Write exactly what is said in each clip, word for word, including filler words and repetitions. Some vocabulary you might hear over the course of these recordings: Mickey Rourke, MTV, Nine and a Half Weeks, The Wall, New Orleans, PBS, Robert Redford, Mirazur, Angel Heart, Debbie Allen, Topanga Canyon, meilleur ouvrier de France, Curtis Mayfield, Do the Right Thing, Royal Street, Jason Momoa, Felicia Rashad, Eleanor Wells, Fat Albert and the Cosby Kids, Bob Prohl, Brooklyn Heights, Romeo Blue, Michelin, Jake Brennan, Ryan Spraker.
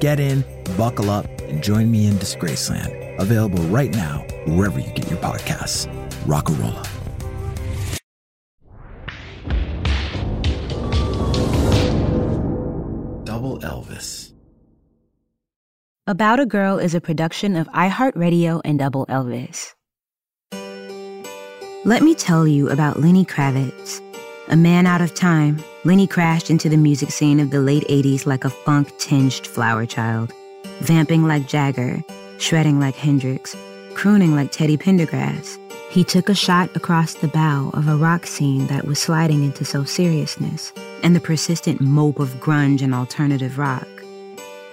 get in, buckle up, and join me in Disgraceland. Available right now wherever you get your podcasts. Rock'n'rolla. Double Elvis. About a Girl is a production of iHeartRadio and Double Elvis. Let me tell you about Lenny Kravitz. A man out of time, Lenny crashed into the music scene of the late eighties like a funk-tinged flower child, vamping like Jagger, shredding like Hendrix, crooning like Teddy Pendergrass. He took a shot across the bow of a rock scene that was sliding into self-seriousness and the persistent mope of grunge and alternative rock.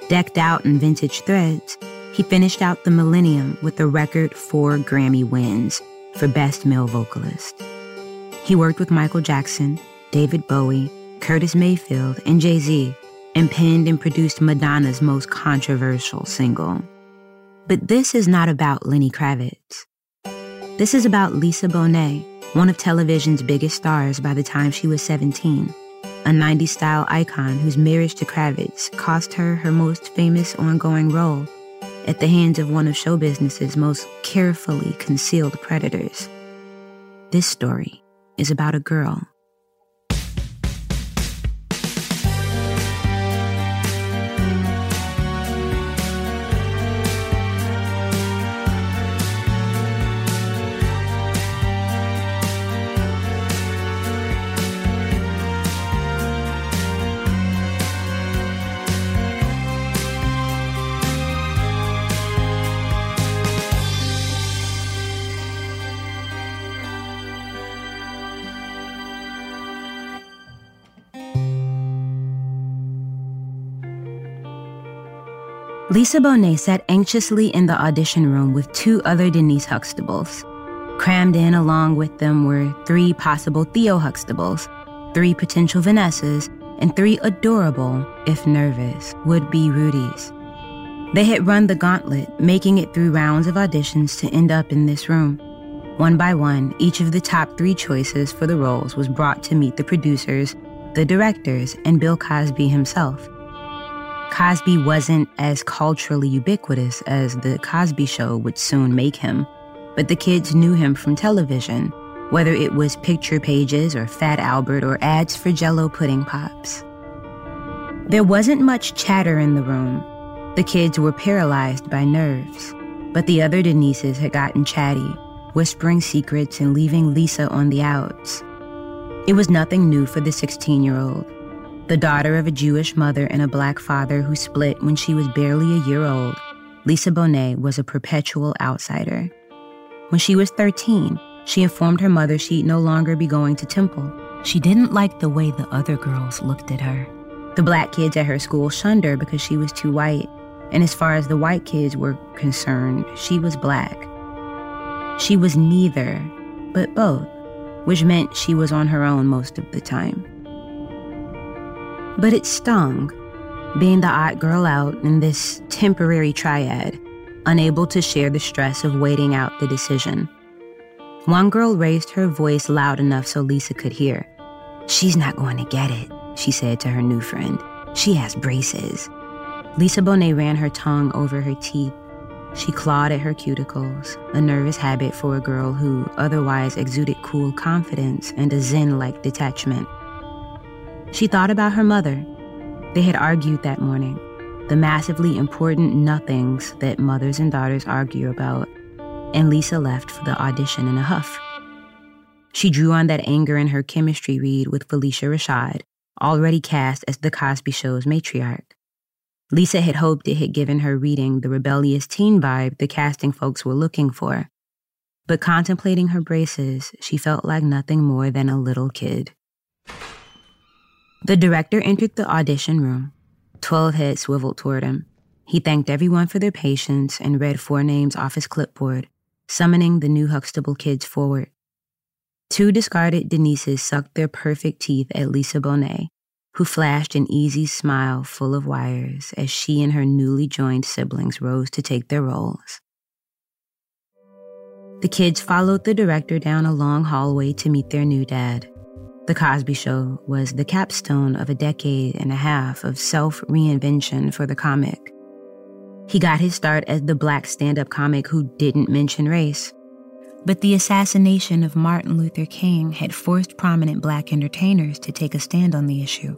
Decked out in vintage threads, he finished out the millennium with a record four Grammy wins for Best Male Vocalist. He worked with Michael Jackson, David Bowie, Curtis Mayfield, and Jay-Z, and penned and produced Madonna's most controversial single. But this is not about Lenny Kravitz. This is about Lisa Bonet, one of television's biggest stars by the time she was seventeen. A nineties-style icon whose marriage to Kravitz cost her her most famous ongoing role at the hands of one of show business's most carefully concealed predators. This story is about a girl. Lisa Bonet sat anxiously in the audition room with two other Denise Huxtables. Crammed in along with them were three possible Theo Huxtables, three potential Vanessas, and three adorable, if nervous, would-be Rudies. They had run the gauntlet, making it through rounds of auditions to end up in this room. One by one, each of the top three choices for the roles was brought to meet the producers, the directors, and Bill Cosby himself. Cosby wasn't as culturally ubiquitous as The Cosby Show would soon make him, but the kids knew him from television, whether it was picture pages or Fat Albert or ads for Jell-O pudding pops. There wasn't much chatter in the room. The kids were paralyzed by nerves, but the other Denises had gotten chatty, whispering secrets and leaving Lisa on the outs. It was nothing new for the sixteen-year-old. The daughter of a Jewish mother and a black father who split when she was barely a year old, Lisa Bonet was a perpetual outsider. When she was thirteen, she informed her mother she'd no longer be going to temple. She didn't like the way the other girls looked at her. The black kids at her school shunned her because she was too white, and as far as the white kids were concerned, she was black. She was neither, but both, which meant she was on her own most of the time. But it stung, being the odd girl out in this temporary triad, unable to share the stress of waiting out the decision. One girl raised her voice loud enough so Lisa could hear. "She's not going to get it," she said to her new friend. "She has braces." Lisa Bonet ran her tongue over her teeth. She clawed at her cuticles, a nervous habit for a girl who otherwise exuded cool confidence and a zen-like detachment. She thought about her mother. They had argued that morning, the massively important nothings that mothers and daughters argue about, and Lisa left for the audition in a huff. She drew on that anger in her chemistry read with Felicia Rashad, already cast as The Cosby Show's matriarch. Lisa had hoped it had given her reading the rebellious teen vibe the casting folks were looking for. But contemplating her braces, she felt like nothing more than a little kid. The director entered the audition room. Twelve heads swiveled toward him. He thanked everyone for their patience and read four names off his clipboard, summoning the new Huxtable kids forward. Two discarded Denises sucked their perfect teeth at Lisa Bonet, who flashed an easy smile full of wires as she and her newly joined siblings rose to take their roles. The kids followed the director down a long hallway to meet their new dad. The Cosby Show was the capstone of a decade and a half of self-reinvention for the comic. He got his start as the black stand-up comic who didn't mention race. But the assassination of Martin Luther King had forced prominent black entertainers to take a stand on the issue.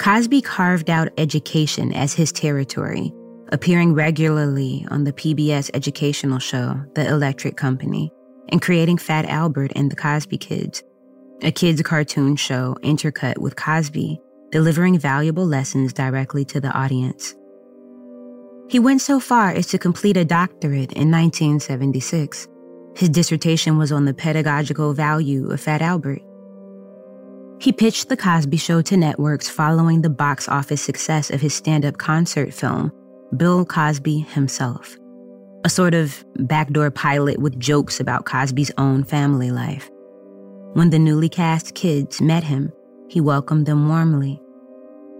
Cosby carved out education as his territory, appearing regularly on the P B S educational show, The Electric Company, and creating Fat Albert and the Cosby Kids, a kids' cartoon show intercut with Cosby, delivering valuable lessons directly to the audience. He went so far as to complete a doctorate in nineteen seventy-six. His dissertation was on the pedagogical value of Fat Albert. He pitched The Cosby Show to networks following the box office success of his stand-up concert film, Bill Cosby Himself, a sort of backdoor pilot with jokes about Cosby's own family life. When the newly cast kids met him, he welcomed them warmly.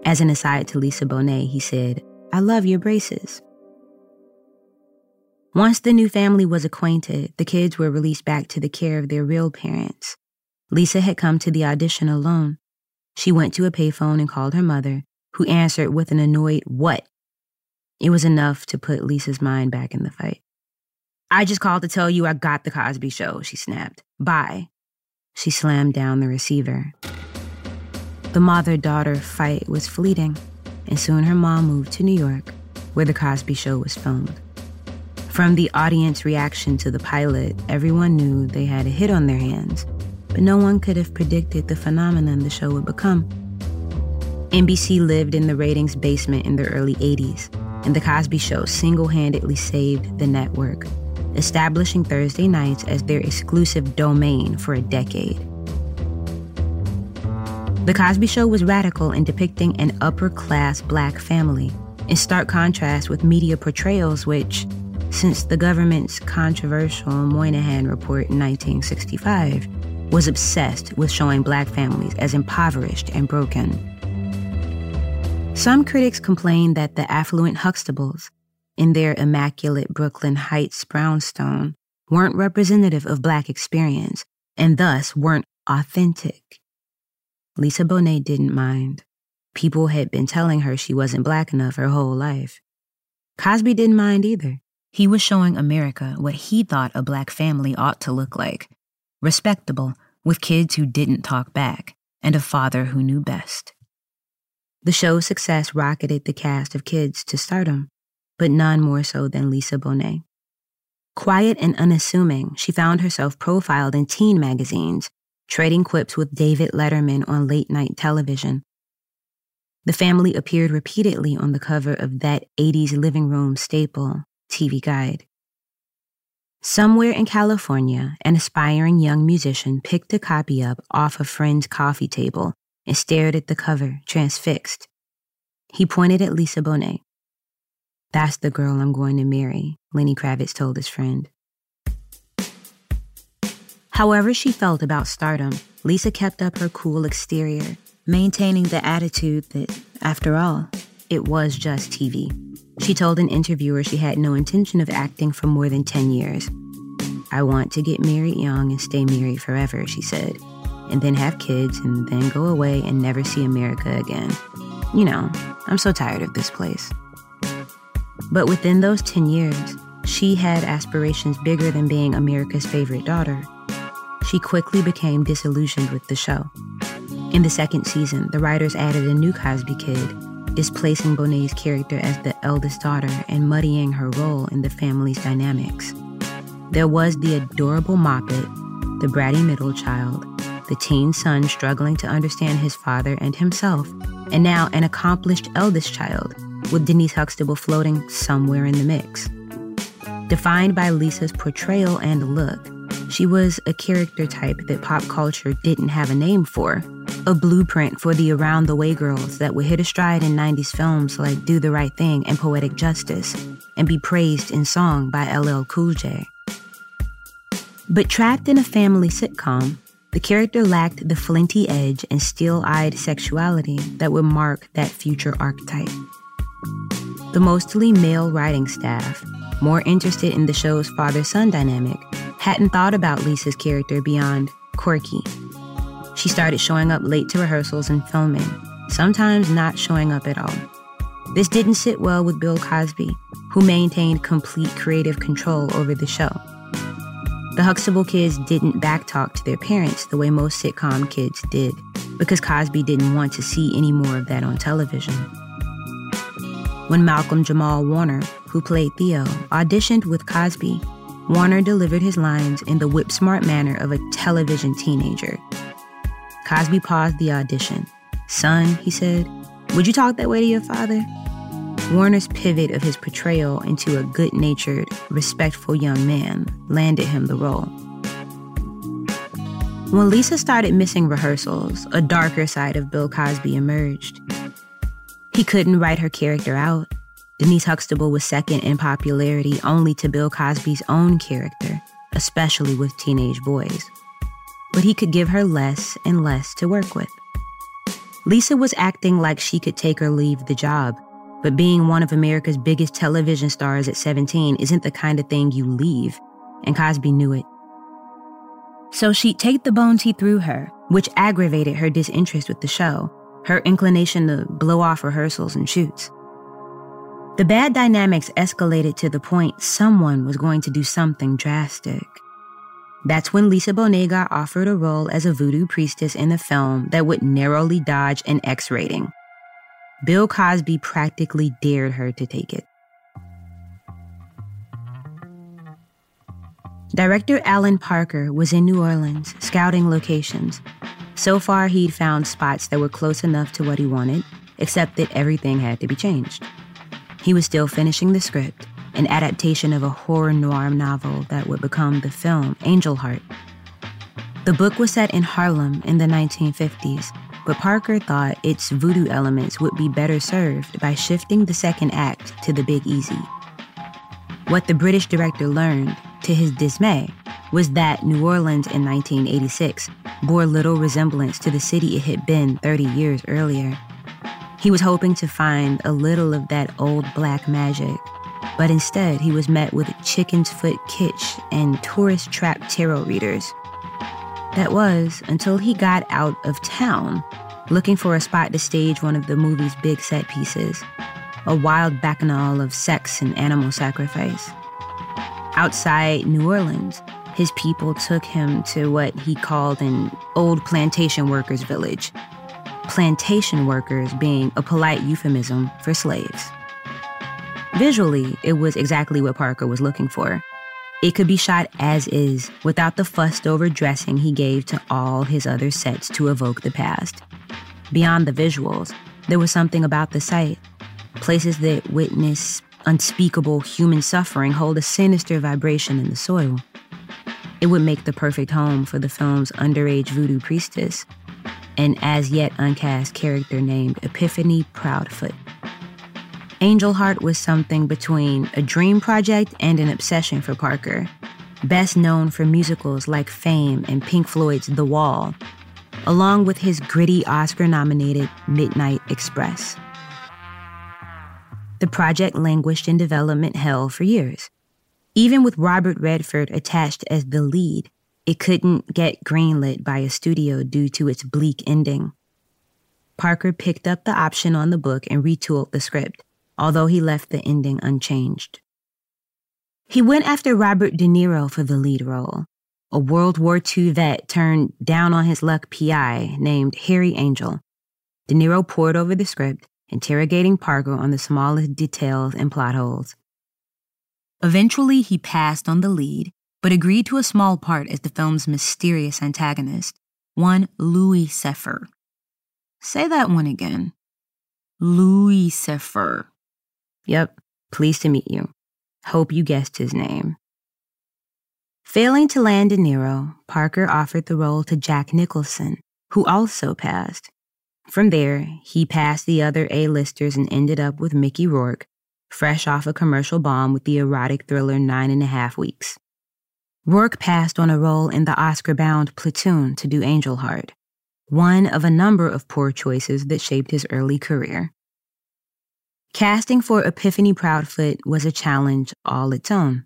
As an aside to Lisa Bonet, he said, "I love your braces." Once the new family was acquainted, the kids were released back to the care of their real parents. Lisa had come to the audition alone. She went to a payphone and called her mother, who answered with an annoyed "What?" It was enough to put Lisa's mind back in the fight. "I just called to tell you I got The Cosby Show," she snapped. "Bye." She slammed down the receiver. The mother-daughter fight was fleeting, and soon her mom moved to New York, where The Cosby Show was filmed. From the audience reaction to the pilot, everyone knew they had a hit on their hands, but no one could have predicted the phenomenon the show would become. N B C lived in the ratings basement in the early eighties, and The Cosby Show single-handedly saved the network, establishing Thursday nights as their exclusive domain for a decade. The Cosby Show was radical in depicting an upper-class black family, in stark contrast with media portrayals which, since the government's controversial Moynihan Report in nineteen sixty-five, was obsessed with showing black families as impoverished and broken. Some critics complained that the affluent Huxtables, in their immaculate Brooklyn Heights brownstone, weren't representative of black experience and thus weren't authentic. Lisa Bonet didn't mind. People had been telling her she wasn't black enough her whole life. Cosby didn't mind either. He was showing America what he thought a black family ought to look like. Respectable, with kids who didn't talk back, and a father who knew best. The show's success rocketed the cast of kids to stardom, but none more so than Lisa Bonet. Quiet and unassuming, she found herself profiled in teen magazines, trading quips with David Letterman on late-night television. The family appeared repeatedly on the cover of that eighties living room staple, T V Guide. Somewhere in California, an aspiring young musician picked a copy up off a friend's coffee table and stared at the cover, transfixed. He pointed at Lisa Bonet. "That's the girl I'm going to marry," Lenny Kravitz told his friend. However she felt about stardom, Lisa kept up her cool exterior, maintaining the attitude that, after all, it was just T V. She told an interviewer she had no intention of acting for more than ten years. "I want to get married young and stay married forever," she said, "and then have kids and then go away and never see America again. You know, I'm so tired of this place." But within those ten years, she had aspirations bigger than being America's favorite daughter. She quickly became disillusioned with the show. In the second season, the writers added a new Cosby kid, displacing Bonet's character as the eldest daughter and muddying her role in the family's dynamics. There was the adorable Moppet, the bratty middle child, the teen son struggling to understand his father and himself, and now an accomplished eldest child, with Denise Huxtable floating somewhere in the mix. Defined by Lisa's portrayal and look, she was a character type that pop culture didn't have a name for, a blueprint for the around-the-way girls that would hit a stride in nineties films like Do the Right Thing and Poetic Justice, and be praised in song by L L Cool J. But trapped in a family sitcom, the character lacked the flinty edge and steel-eyed sexuality that would mark that future archetype. The mostly male writing staff, more interested in the show's father-son dynamic, hadn't thought about Lisa's character beyond quirky. She started showing up late to rehearsals and filming, sometimes not showing up at all. This didn't sit well with Bill Cosby, who maintained complete creative control over the show. The Huxtable kids didn't backtalk to their parents the way most sitcom kids did, because Cosby didn't want to see any more of that on television. When Malcolm Jamal Warner, who played Theo, auditioned with Cosby, Warner delivered his lines in the whip-smart manner of a television teenager. Cosby paused the audition. "Son," he said, "would you talk that way to your father?" Warner's pivot of his portrayal into a good-natured, respectful young man landed him the role. When Lisa started missing rehearsals, a darker side of Bill Cosby emerged. He couldn't write her character out. Denise Huxtable was second in popularity only to Bill Cosby's own character, especially with teenage boys. But he could give her less and less to work with. Lisa was acting like she could take or leave the job, but being one of America's biggest television stars at seventeen isn't the kind of thing you leave, and Cosby knew it. So she'd take the bones he threw her, which aggravated her disinterest with the show, her inclination to blow off rehearsals and shoots. The bad dynamics escalated to the point someone was going to do something drastic. That's when Lisa Bonet got offered a role as a voodoo priestess in a film that would narrowly dodge an X rating. Bill Cosby practically dared her to take it. Director Alan Parker was in New Orleans, scouting locations. So far, he'd found spots that were close enough to what he wanted, except that everything had to be changed. He was still finishing the script, an adaptation of a horror noir novel that would become the film Angel Heart. The book was set in Harlem in the nineteen fifties, but Parker thought its voodoo elements would be better served by shifting the second act to the Big Easy. What the British director learned, to his dismay, was that New Orleans in nineteen eighty-six bore little resemblance to the city it had been thirty years earlier. He was hoping to find a little of that old black magic, but instead he was met with chicken's foot kitsch and tourist trap tarot readers. That was until he got out of town, looking for a spot to stage one of the movie's big set pieces, a wild bacchanal of sex and animal sacrifice. Outside New Orleans, his people took him to what he called an old plantation workers' village, plantation workers being a polite euphemism for slaves. Visually, it was exactly what Parker was looking for. It could be shot as is, without the fussed over dressing he gave to all his other sets to evoke the past. Beyond the visuals, there was something about the site. Places that witness unspeakable human suffering hold a sinister vibration in the soil. It would make the perfect home for the film's underage voodoo priestess, an as-yet uncast character named Epiphany Proudfoot. Angel Heart was something between a dream project and an obsession for Parker, best known for musicals like Fame and Pink Floyd's The Wall, along with his gritty Oscar-nominated Midnight Express. The project languished in development hell for years. Even with Robert Redford attached as the lead, it couldn't get greenlit by a studio due to its bleak ending. Parker picked up the option on the book and retooled the script, although he left the ending unchanged. He went after Robert De Niro for the lead role, a World War Two vet turned down-on-his-luck P I named Harry Angel. De Niro pored over the script, interrogating Parker on the smallest details and plot holes. Eventually, he passed on the lead but agreed to a small part as the film's mysterious antagonist, one Louis Cyphre. Say that one again. Louis Cyphre. Yep, pleased to meet you. Hope you guessed his name. Failing to land De Niro, Parker offered the role to Jack Nicholson, who also passed. From there, he passed the other A-listers and ended up with Mickey Rourke, fresh off a commercial bomb with the erotic thriller Nine and a Half Weeks. Rourke passed on a role in the Oscar-bound Platoon to do Angel Heart, one of a number of poor choices that shaped his early career. Casting for Epiphany Proudfoot was a challenge all its own.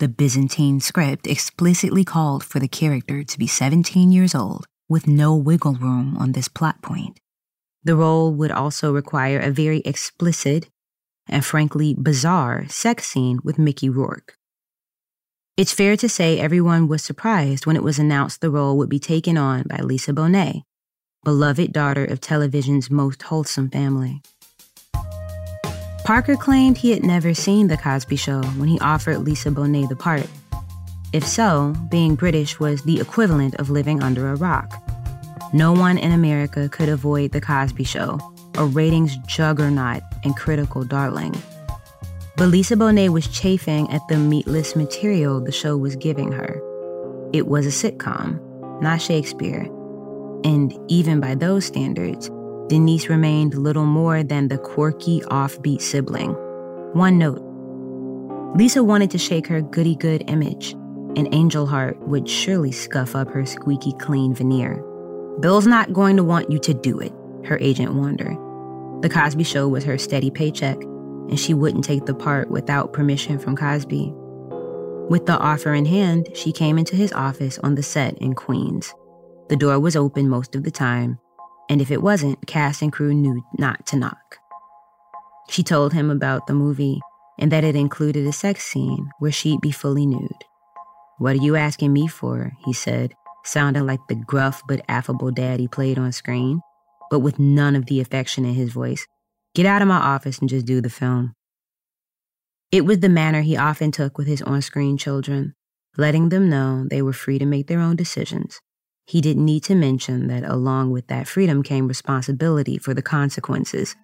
The Byzantine script explicitly called for the character to be seventeen years old, with no wiggle room on this plot point. The role would also require a very explicit and frankly bizarre sex scene with Mickey Rourke. It's fair to say everyone was surprised when it was announced the role would be taken on by Lisa Bonet, beloved daughter of television's most wholesome family. Parker claimed he had never seen The Cosby Show when he offered Lisa Bonet the part. If so, being British was the equivalent of living under a rock. No one in America could avoid The Cosby Show, a ratings juggernaut and critical darling. But Lisa Bonet was chafing at the meatless material the show was giving her. It was a sitcom, not Shakespeare. And even by those standards, Denise remained little more than the quirky, offbeat sibling. One note. Lisa wanted to shake her goody-good image, and Angel Heart would surely scuff up her squeaky clean veneer. Bill's not going to want you to do it, her agent wondered. The Cosby Show was her steady paycheck, and she wouldn't take the part without permission from Cosby. With the offer in hand, she came into his office on the set in Queens. The door was open most of the time, and if it wasn't, cast and crew knew not to knock. She told him about the movie and that it included a sex scene where she'd be fully nude. "What are you asking me for?" he said, sounding like the gruff but affable dad he played on screen, but with none of the affection in his voice. "Get out of my office and just do the film." It was the manner he often took with his on-screen children, letting them know they were free to make their own decisions. He didn't need to mention that along with that freedom came responsibility for the consequences.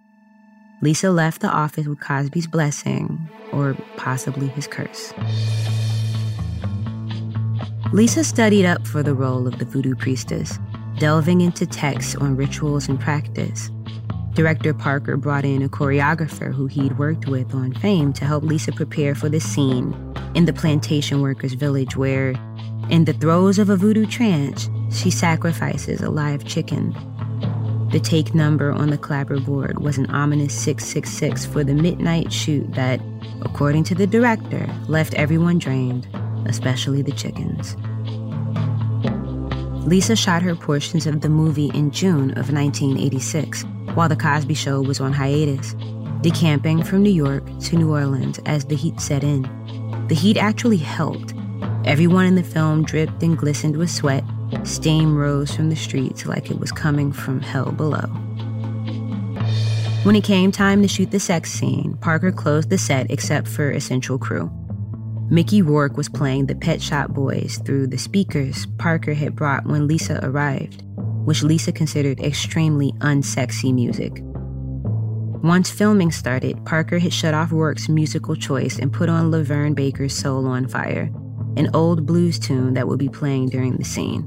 Lisa left the office with Cosby's blessing, or possibly his curse. Lisa studied up for the role of the voodoo priestess, delving into texts on rituals and practice. Director Parker brought in a choreographer who he'd worked with on Fame to help Lisa prepare for the scene in the plantation workers' village where, in the throes of a voodoo trance, she sacrifices a live chicken. The take number on the clapperboard was an ominous six six six for the midnight shoot that, according to the director, left everyone drained, especially the chickens. Lisa shot her portions of the movie in June of nineteen eighty-six, while The Cosby Show was on hiatus, decamping from New York to New Orleans as the heat set in. The heat actually helped. Everyone in the film dripped and glistened with sweat. Steam rose from the streets like it was coming from hell below. When it came time to shoot the sex scene, Parker closed the set except for essential crew. Mickey Rourke was playing the Pet Shop Boys through the speakers Parker had brought when Lisa arrived, which Lisa considered extremely unsexy music. Once filming started, Parker had shut off Rourke's musical choice and put on Laverne Baker's Soul on Fire, an old blues tune that would be playing during the scene.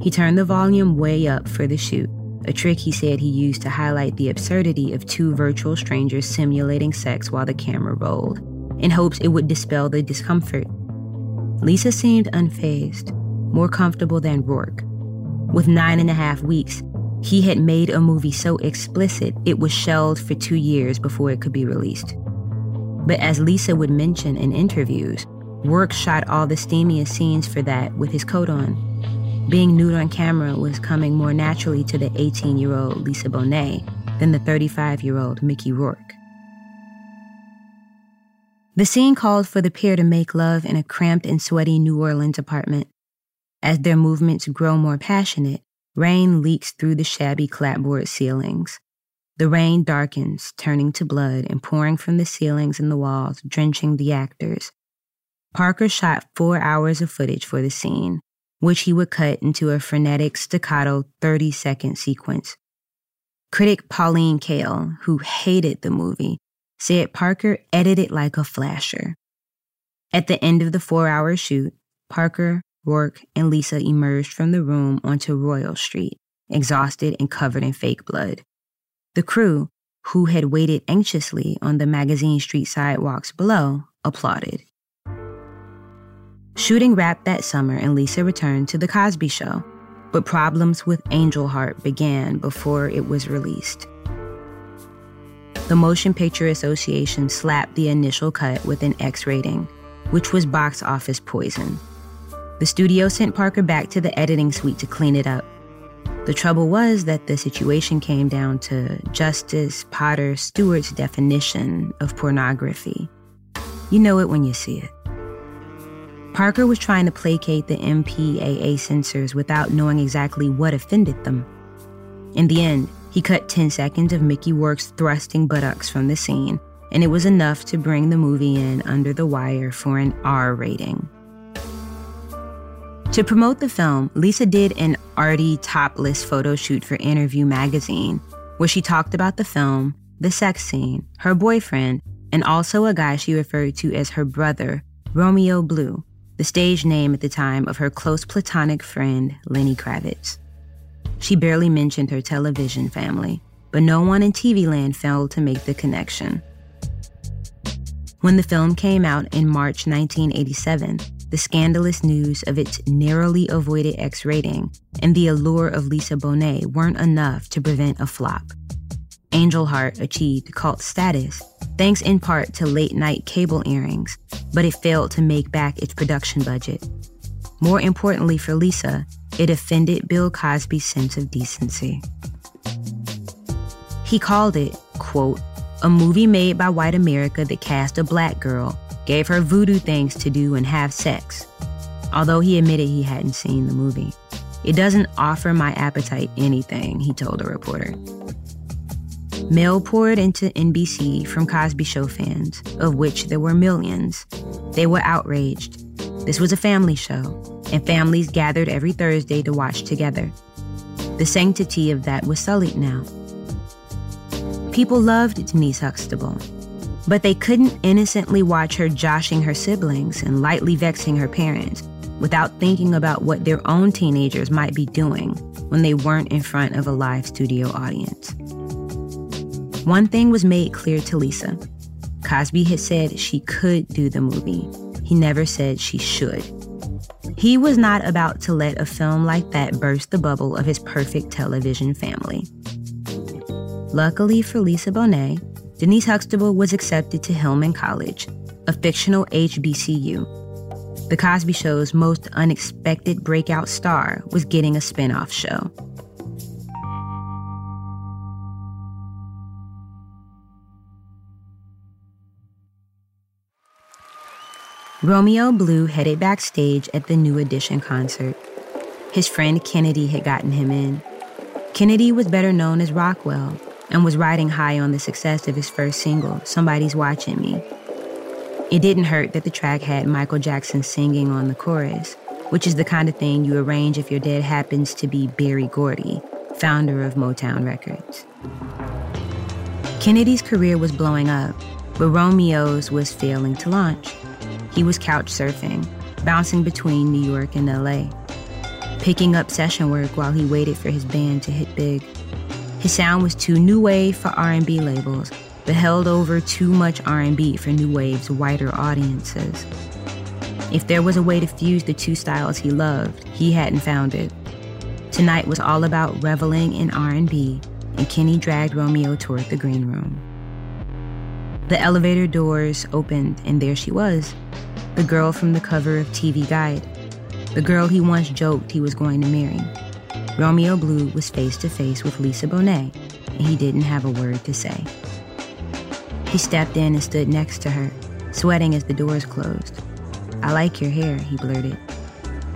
He turned the volume way up for the shoot, a trick he said he used to highlight the absurdity of two virtual strangers simulating sex while the camera rolled, in hopes it would dispel the discomfort. Lisa seemed unfazed, more comfortable than Rourke. With Nine and a Half Weeks, he had made a movie so explicit it was shelved for two years before it could be released. But as Lisa would mention in interviews, Rourke shot all the steamiest scenes for that with his coat on. Being nude on camera was coming more naturally to the eighteen-year-old Lisa Bonet than the thirty-five-year-old Mickey Rourke. The scene called for the pair to make love in a cramped and sweaty New Orleans apartment. As their movements grow more passionate, rain leaks through the shabby clapboard ceilings. The rain darkens, turning to blood and pouring from the ceilings and the walls, drenching the actors. Parker shot four hours of footage for the scene, which he would cut into a frenetic staccato thirty-second sequence. Critic Pauline Kael, who hated the movie, said Parker edited like a flasher. At the end of the four-hour shoot, Parker, Rourke, and Lisa emerged from the room onto Royal Street, exhausted and covered in fake blood. The crew, who had waited anxiously on the Magazine Street sidewalks below, applauded. Shooting wrapped that summer and Lisa returned to The Cosby Show, but problems with Angel Heart began before it was released. The Motion Picture Association slapped the initial cut with an X rating, which was box office poison. The studio sent Parker back to the editing suite to clean it up. The trouble was that the situation came down to Justice Potter Stewart's definition of pornography. You know it when you see it. Parker was trying to placate the M P A A censors without knowing exactly what offended them. In the end, he cut ten seconds of Mickey Rourke's thrusting buttocks from the scene, and it was enough to bring the movie in under the wire for an R rating. To promote the film, Lisa did an arty, topless photo shoot for Interview Magazine, where she talked about the film, the sex scene, her boyfriend, and also a guy she referred to as her brother, Romeo Blue, the stage name at the time of her close platonic friend, Lenny Kravitz. She barely mentioned her television family, but no one in T V Land failed to make the connection. When the film came out in March nineteen eighty-seven, the scandalous news of its narrowly avoided X rating and the allure of Lisa Bonet weren't enough to prevent a flop. Angel Heart achieved cult status, thanks in part to late-night cable airings, but it failed to make back its production budget. More importantly for Lisa, it offended Bill Cosby's sense of decency. He called it, quote, a movie made by white America that cast a black girl, gave her voodoo things to do and have sex, although he admitted he hadn't seen the movie. It doesn't offer my appetite anything, he told a reporter. Mail poured into N B C from Cosby Show fans, of which there were millions. They were outraged. This was a family show, and families gathered every Thursday to watch together. The sanctity of that was sullied now. People loved Denise Huxtable, but they couldn't innocently watch her joshing her siblings and lightly vexing her parents without thinking about what their own teenagers might be doing when they weren't in front of a live studio audience. One thing was made clear to Lisa. Cosby had said she could do the movie. He never said she should. He was not about to let a film like that burst the bubble of his perfect television family. Luckily for Lisa Bonet, Denise Huxtable was accepted to Hillman College, a fictional H B C U. The Cosby Show's most unexpected breakout star was getting a spinoff show. Romeo Blue headed backstage at the New Edition concert. His friend Kennedy had gotten him in. Kennedy was better known as Rockwell, and was riding high on the success of his first single, Somebody's Watching Me. It didn't hurt that the track had Michael Jackson singing on the chorus, which is the kind of thing you arrange if your dad happens to be Berry Gordy, founder of Motown Records. Kennedy's career was blowing up, but Romeo's was failing to launch. He was couch surfing, bouncing between New York and L A, picking up session work while he waited for his band to hit big. His sound was too new wave for R and B labels, but held over too much R and B for new wave's wider audiences. If there was a way to fuse the two styles he loved, he hadn't found it. Tonight was all about reveling in R and B, and Kenny dragged Romeo toward the green room. The elevator doors opened, and there she was, the girl from the cover of T V Guide, the girl he once joked he was going to marry. Romeo Blue was face-to-face with Lisa Bonet, and he didn't have a word to say. He stepped in and stood next to her, sweating as the doors closed. "I like your hair," he blurted.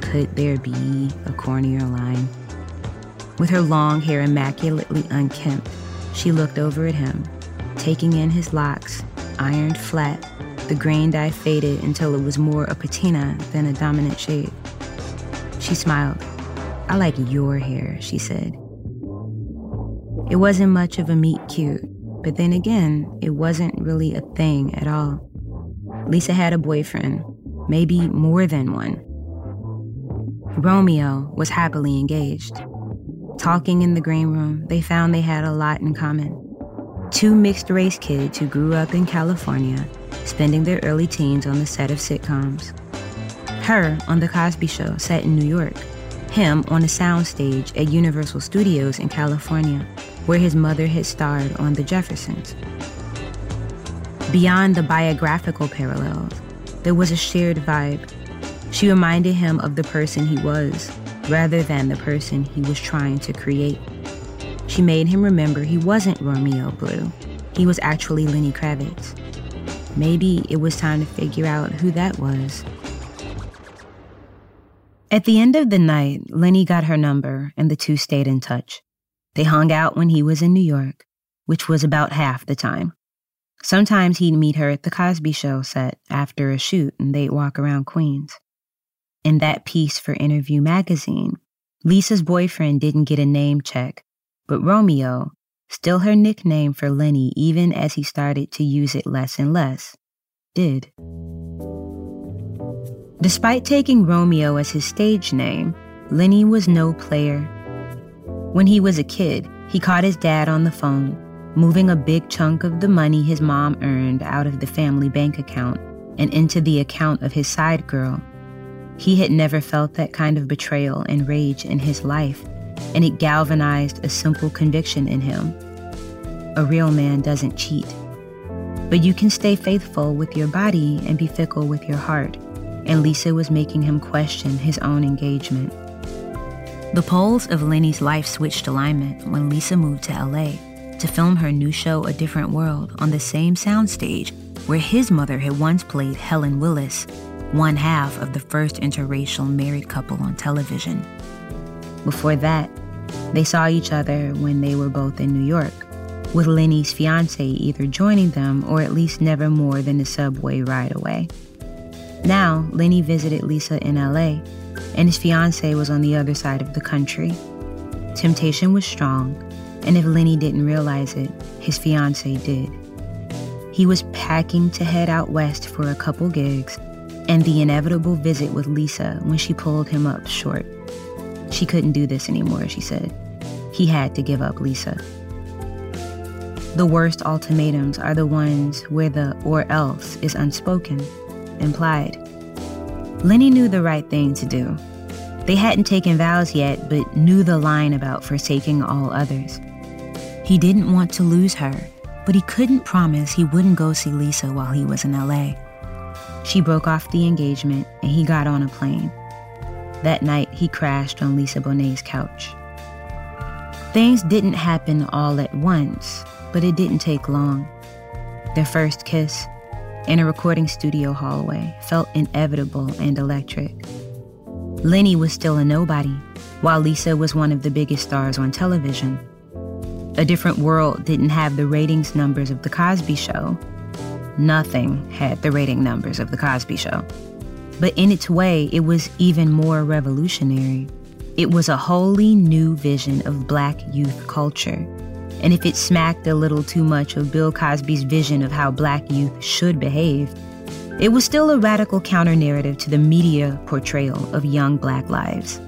Could there be a cornier line? With her long hair immaculately unkempt, she looked over at him, taking in his locks, ironed flat, The green dye faded until it was more a patina than a dominant shade. She smiled. "I like your hair," she said. It wasn't much of a meet-cute, but then again, it wasn't really a thing at all. Lisa had a boyfriend, maybe more than one. Romeo was happily engaged. Talking in the green room, they found they had a lot in common. Two mixed-race kids who grew up in California, spending their early teens on the set of sitcoms. Her on The Cosby Show, set in New York. Him on a soundstage at Universal Studios in California, where his mother had starred on The Jeffersons. Beyond the biographical parallels, there was a shared vibe. She reminded him of the person he was, rather than the person he was trying to create. She made him remember he wasn't Romeo Blue. He was actually Lenny Kravitz. Maybe it was time to figure out who that was. At the end of the night, Lenny got her number, and the two stayed in touch. They hung out when he was in New York, which was about half the time. Sometimes he'd meet her at the Cosby Show set after a shoot, and they'd walk around Queens. In that piece for Interview Magazine, Lisa's boyfriend didn't get a name check, but Romeo, still her nickname for Lenny even as he started to use it less and less, did. Despite taking Romeo as his stage name, Lenny was no player. When he was a kid, he caught his dad on the phone, moving a big chunk of the money his mom earned out of the family bank account and into the account of his side girl. He had never felt that kind of betrayal and rage in his life, and it galvanized a simple conviction in him. A real man doesn't cheat. But you can stay faithful with your body and be fickle with your heart. And Lisa was making him question his own engagement. The poles of Lenny's life switched alignment when Lisa moved to L A to film her new show, A Different World, on the same soundstage where his mother had once played Helen Willis, one half of the first interracial married couple on television. Before that, they saw each other when they were both in New York, with Lenny's fiancé either joining them or at least never more than a subway ride away. Now, Lenny visited Lisa in L A, and his fiancée was on the other side of the country. Temptation was strong, and if Lenny didn't realize it, his fiancée did. He was packing to head out west for a couple gigs, and the inevitable visit with Lisa when she pulled him up short. She couldn't do this anymore, she said. He had to give up Lisa. The worst ultimatums are the ones where the or else is unspoken. Implied. Lenny knew the right thing to do. They hadn't taken vows yet, but knew the line about forsaking all others. He didn't want to lose her, but he couldn't promise he wouldn't go see Lisa while he was in L A. She broke off the engagement, and he got on a plane. That night, he crashed on Lisa Bonet's couch. Things didn't happen all at once, but it didn't take long. Their first kiss, in a recording studio hallway, felt inevitable and electric. Lenny was still a nobody, while Lisa was one of the biggest stars on television. A Different World didn't have the ratings numbers of The Cosby Show. Nothing had the rating numbers of The Cosby Show. But in its way, it was even more revolutionary. It was a wholly new vision of Black youth culture. And if it smacked a little too much of Bill Cosby's vision of how Black youth should behave, it was still a radical counter-narrative to the media portrayal of young Black lives.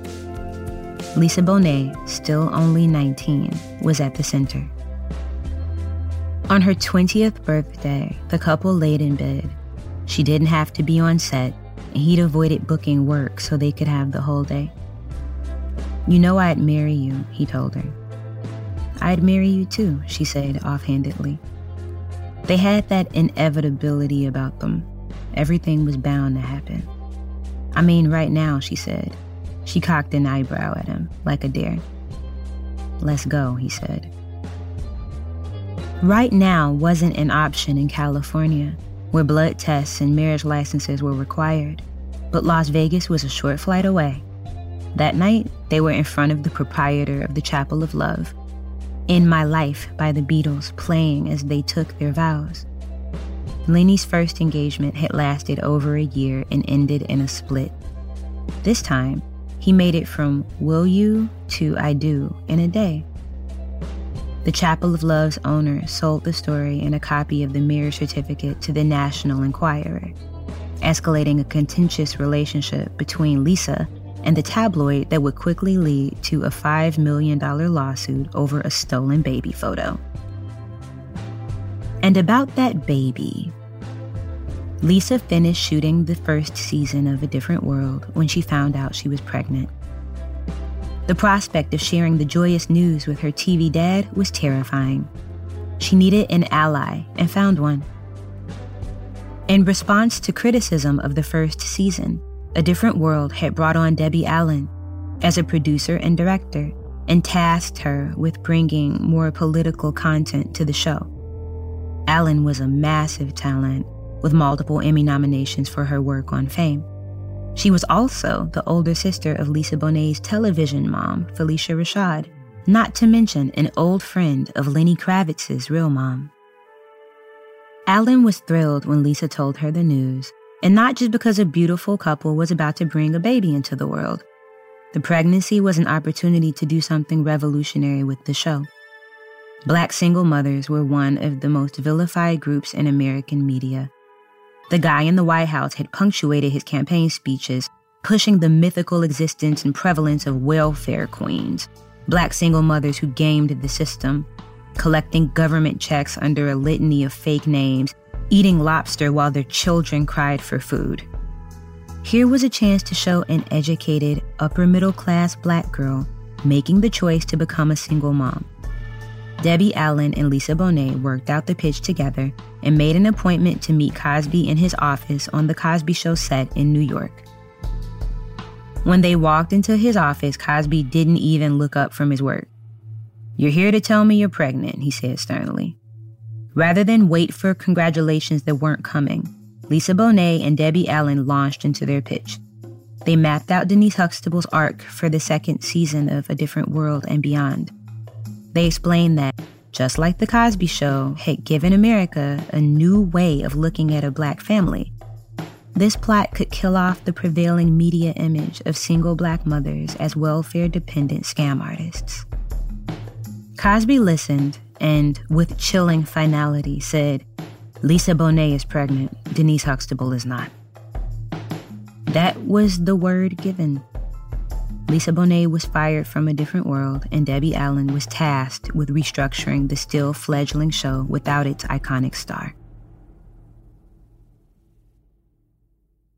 Lisa Bonet, still only nineteen, was at the center. On her twentieth birthday, the couple laid in bed. She didn't have to be on set, and he'd avoided booking work so they could have the whole day. "You know I'd marry you," he told her. "I'd marry you too," she said offhandedly. They had that inevitability about them. Everything was bound to happen. "I mean, right now," she said. She cocked an eyebrow at him, like a dare. "Let's go," he said. Right now wasn't an option in California, where blood tests and marriage licenses were required, but Las Vegas was a short flight away. That night, they were in front of the proprietor of the Chapel of Love, In My Life by the Beatles playing as they took their vows. Lenny's first engagement had lasted over a year and ended in a split. This time, he made it from "Will You" to "I Do" in a day. The Chapel of Love's owner sold the story and a copy of the marriage certificate to the National Enquirer, escalating a contentious relationship between Lisa and the tabloid that would quickly lead to a five million dollars lawsuit over a stolen baby photo. And about that baby, Lisa finished shooting the first season of A Different World when she found out she was pregnant. The prospect of sharing the joyous news with her T V dad was terrifying. She needed an ally and found one. In response to criticism of the first season, A Different World had brought on Debbie Allen as a producer and director and tasked her with bringing more political content to the show. Allen was a massive talent with multiple Emmy nominations for her work on Fame. She was also the older sister of Lisa Bonet's television mom, Felicia Rashad, not to mention an old friend of Lenny Kravitz's real mom. Allen was thrilled when Lisa told her the news, and not just because a beautiful couple was about to bring a baby into the world. The pregnancy was an opportunity to do something revolutionary with the show. Black single mothers were one of the most vilified groups in American media. The guy in the White House had punctuated his campaign speeches, pushing the mythical existence and prevalence of welfare queens, black single mothers who gamed the system, collecting government checks under a litany of fake names, eating lobster while their children cried for food. Here was a chance to show an educated, upper-middle-class black girl making the choice to become a single mom. Debbie Allen and Lisa Bonet worked out the pitch together and made an appointment to meet Cosby in his office on The Cosby Show set in New York. When they walked into his office, Cosby didn't even look up from his work. "You're here to tell me you're pregnant," he said sternly. Rather than wait for congratulations that weren't coming, Lisa Bonet and Debbie Allen launched into their pitch. They mapped out Denise Huxtable's arc for the second season of A Different World and beyond. They explained that, just like The Cosby Show had given America a new way of looking at a black family, this plot could kill off the prevailing media image of single black mothers as welfare-dependent scam artists. Cosby listened and, with chilling finality, said, "Lisa Bonet is pregnant. Denise Huxtable is not." That was the word given. Lisa Bonet was fired from A Different World, and Debbie Allen was tasked with restructuring the still fledgling show without its iconic star.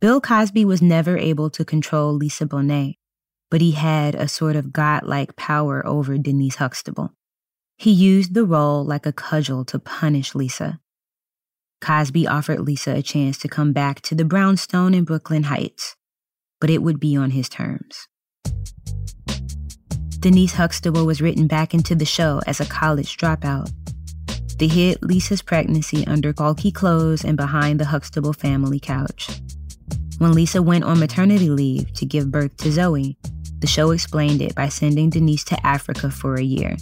Bill Cosby was never able to control Lisa Bonet, but he had a sort of godlike power over Denise Huxtable. He used the role like a cudgel to punish Lisa. Cosby offered Lisa a chance to come back to the brownstone in Brooklyn Heights, but it would be on his terms. Denise Huxtable was written back into the show as a college dropout. They hid Lisa's pregnancy under bulky clothes and behind the Huxtable family couch. When Lisa went on maternity leave to give birth to Zoe, the show explained it by sending Denise to Africa for a year.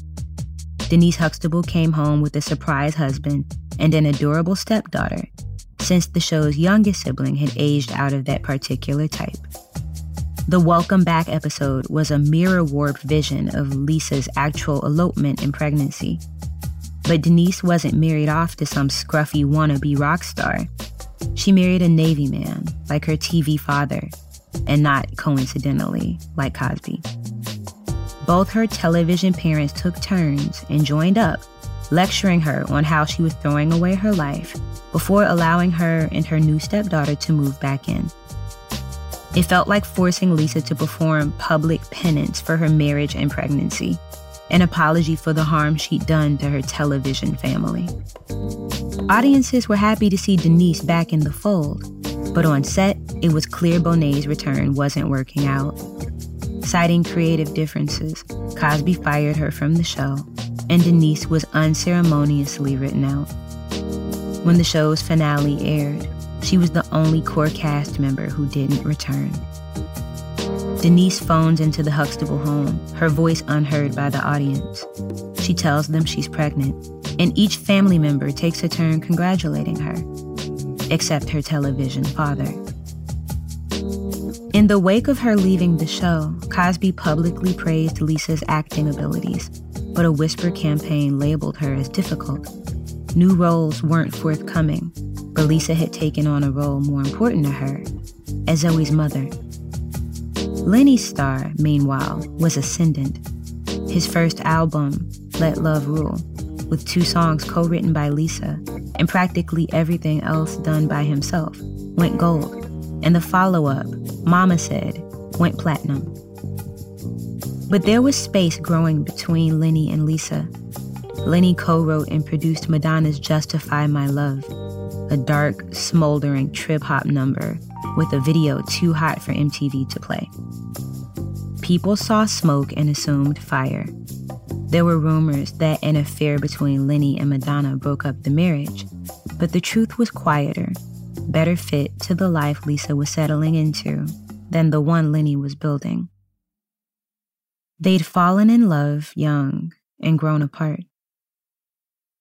Denise Huxtable came home with a surprise husband and an adorable stepdaughter, since the show's youngest sibling had aged out of that particular type. The Welcome Back episode was a mirror-warped vision of Lisa's actual elopement and pregnancy. But Denise wasn't married off to some scruffy wannabe rock star. She married a Navy man, like her T V father, and not coincidentally, like Cosby. Both her television parents took turns and joined up, lecturing her on how she was throwing away her life before allowing her and her new stepdaughter to move back in. It felt like forcing Lisa to perform public penance for her marriage and pregnancy, an apology for the harm she'd done to her television family. Audiences were happy to see Denise back in the fold, but on set, it was clear Bonet's return wasn't working out. Citing creative differences, Cosby fired her from the show, and Denise was unceremoniously written out. When the show's finale aired, she was the only core cast member who didn't return. Denise phones into the Huxtable home, her voice unheard by the audience. She tells them she's pregnant, and each family member takes a turn congratulating her. except her television father. In the wake of her leaving the show, Cosby publicly praised Lisa's acting abilities, but a whisper campaign labeled her as difficult. New roles weren't forthcoming, but Lisa had taken on a role more important to her, as Zoe's mother. Lenny's star, meanwhile, was ascendant. His first album, Let Love Rule, with two songs co-written by Lisa and practically everything else done by himself, went gold, and the follow-up, Mama Said, went platinum. But there was space growing between Lenny and Lisa. Lenny co-wrote and produced Madonna's Justify My Love, a dark, smoldering trip-hop number with a video too hot for M T V to play. People saw smoke and assumed fire. There were rumors that an affair between Lenny and Madonna broke up the marriage, but the truth was quieter, better fit to the life Lisa was settling into than the one Lenny was building. They'd fallen in love young and grown apart.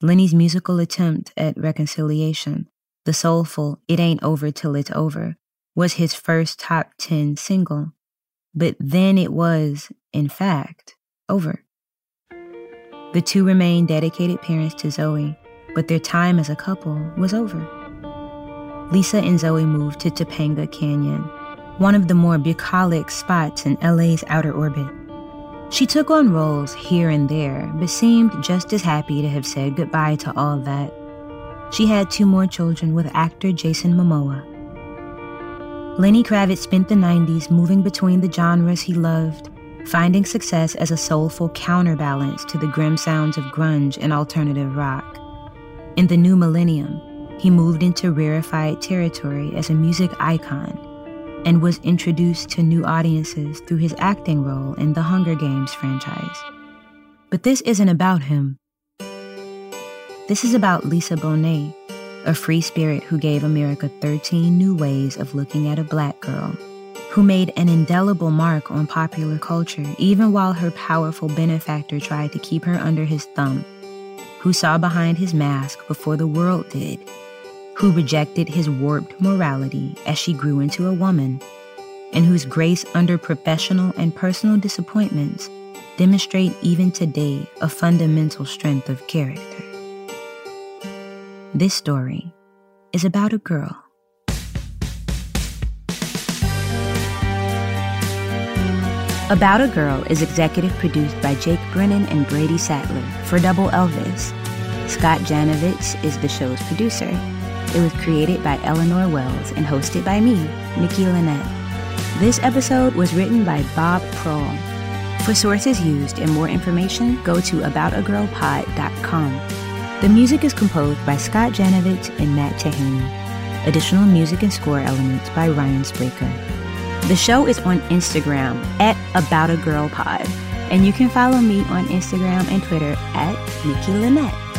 Lenny's musical attempt at reconciliation, the soulful It Ain't Over Till It's Over, was his first top ten single, but then it was, in fact, over. The two remained dedicated parents to Zoe, but their time as a couple was over. Lisa and Zoe moved to Topanga Canyon, one of the more bucolic spots in L A's outer orbit. She took on roles here and there, but seemed just as happy to have said goodbye to all that. She had two more children with actor Jason Momoa. Lenny Kravitz spent the nineties moving between the genres he loved, finding success as a soulful counterbalance to the grim sounds of grunge and alternative rock. In the new millennium, he moved into rarefied territory as a music icon, and was introduced to new audiences through his acting role in the Hunger Games franchise. But this isn't about him. This is about Lisa Bonet, a free spirit who gave America thirteen new ways of looking at a black girl, who made an indelible mark on popular culture even while her powerful benefactor tried to keep her under his thumb, who saw behind his mask before the world did, who rejected his warped morality as she grew into a woman, and whose grace under professional and personal disappointments demonstrate even today a fundamental strength of character. This story is about a girl. About a Girl is executive produced by Jake Brennan and Brady Sattler for Double Elvis. Scott Janovitz is the show's producer. It was created by Eleanor Wells and hosted by me, Nikki Lynette. This episode was written by Bob Prohl. For sources used and more information, go to about a girl pod dot com. The music is composed by Scott Janovitz and Matt Tahaney. Additional music and score elements by Ryan Spraker. The show is on Instagram at aboutagirlpod, and you can follow me on Instagram and Twitter at Nikki Lynette.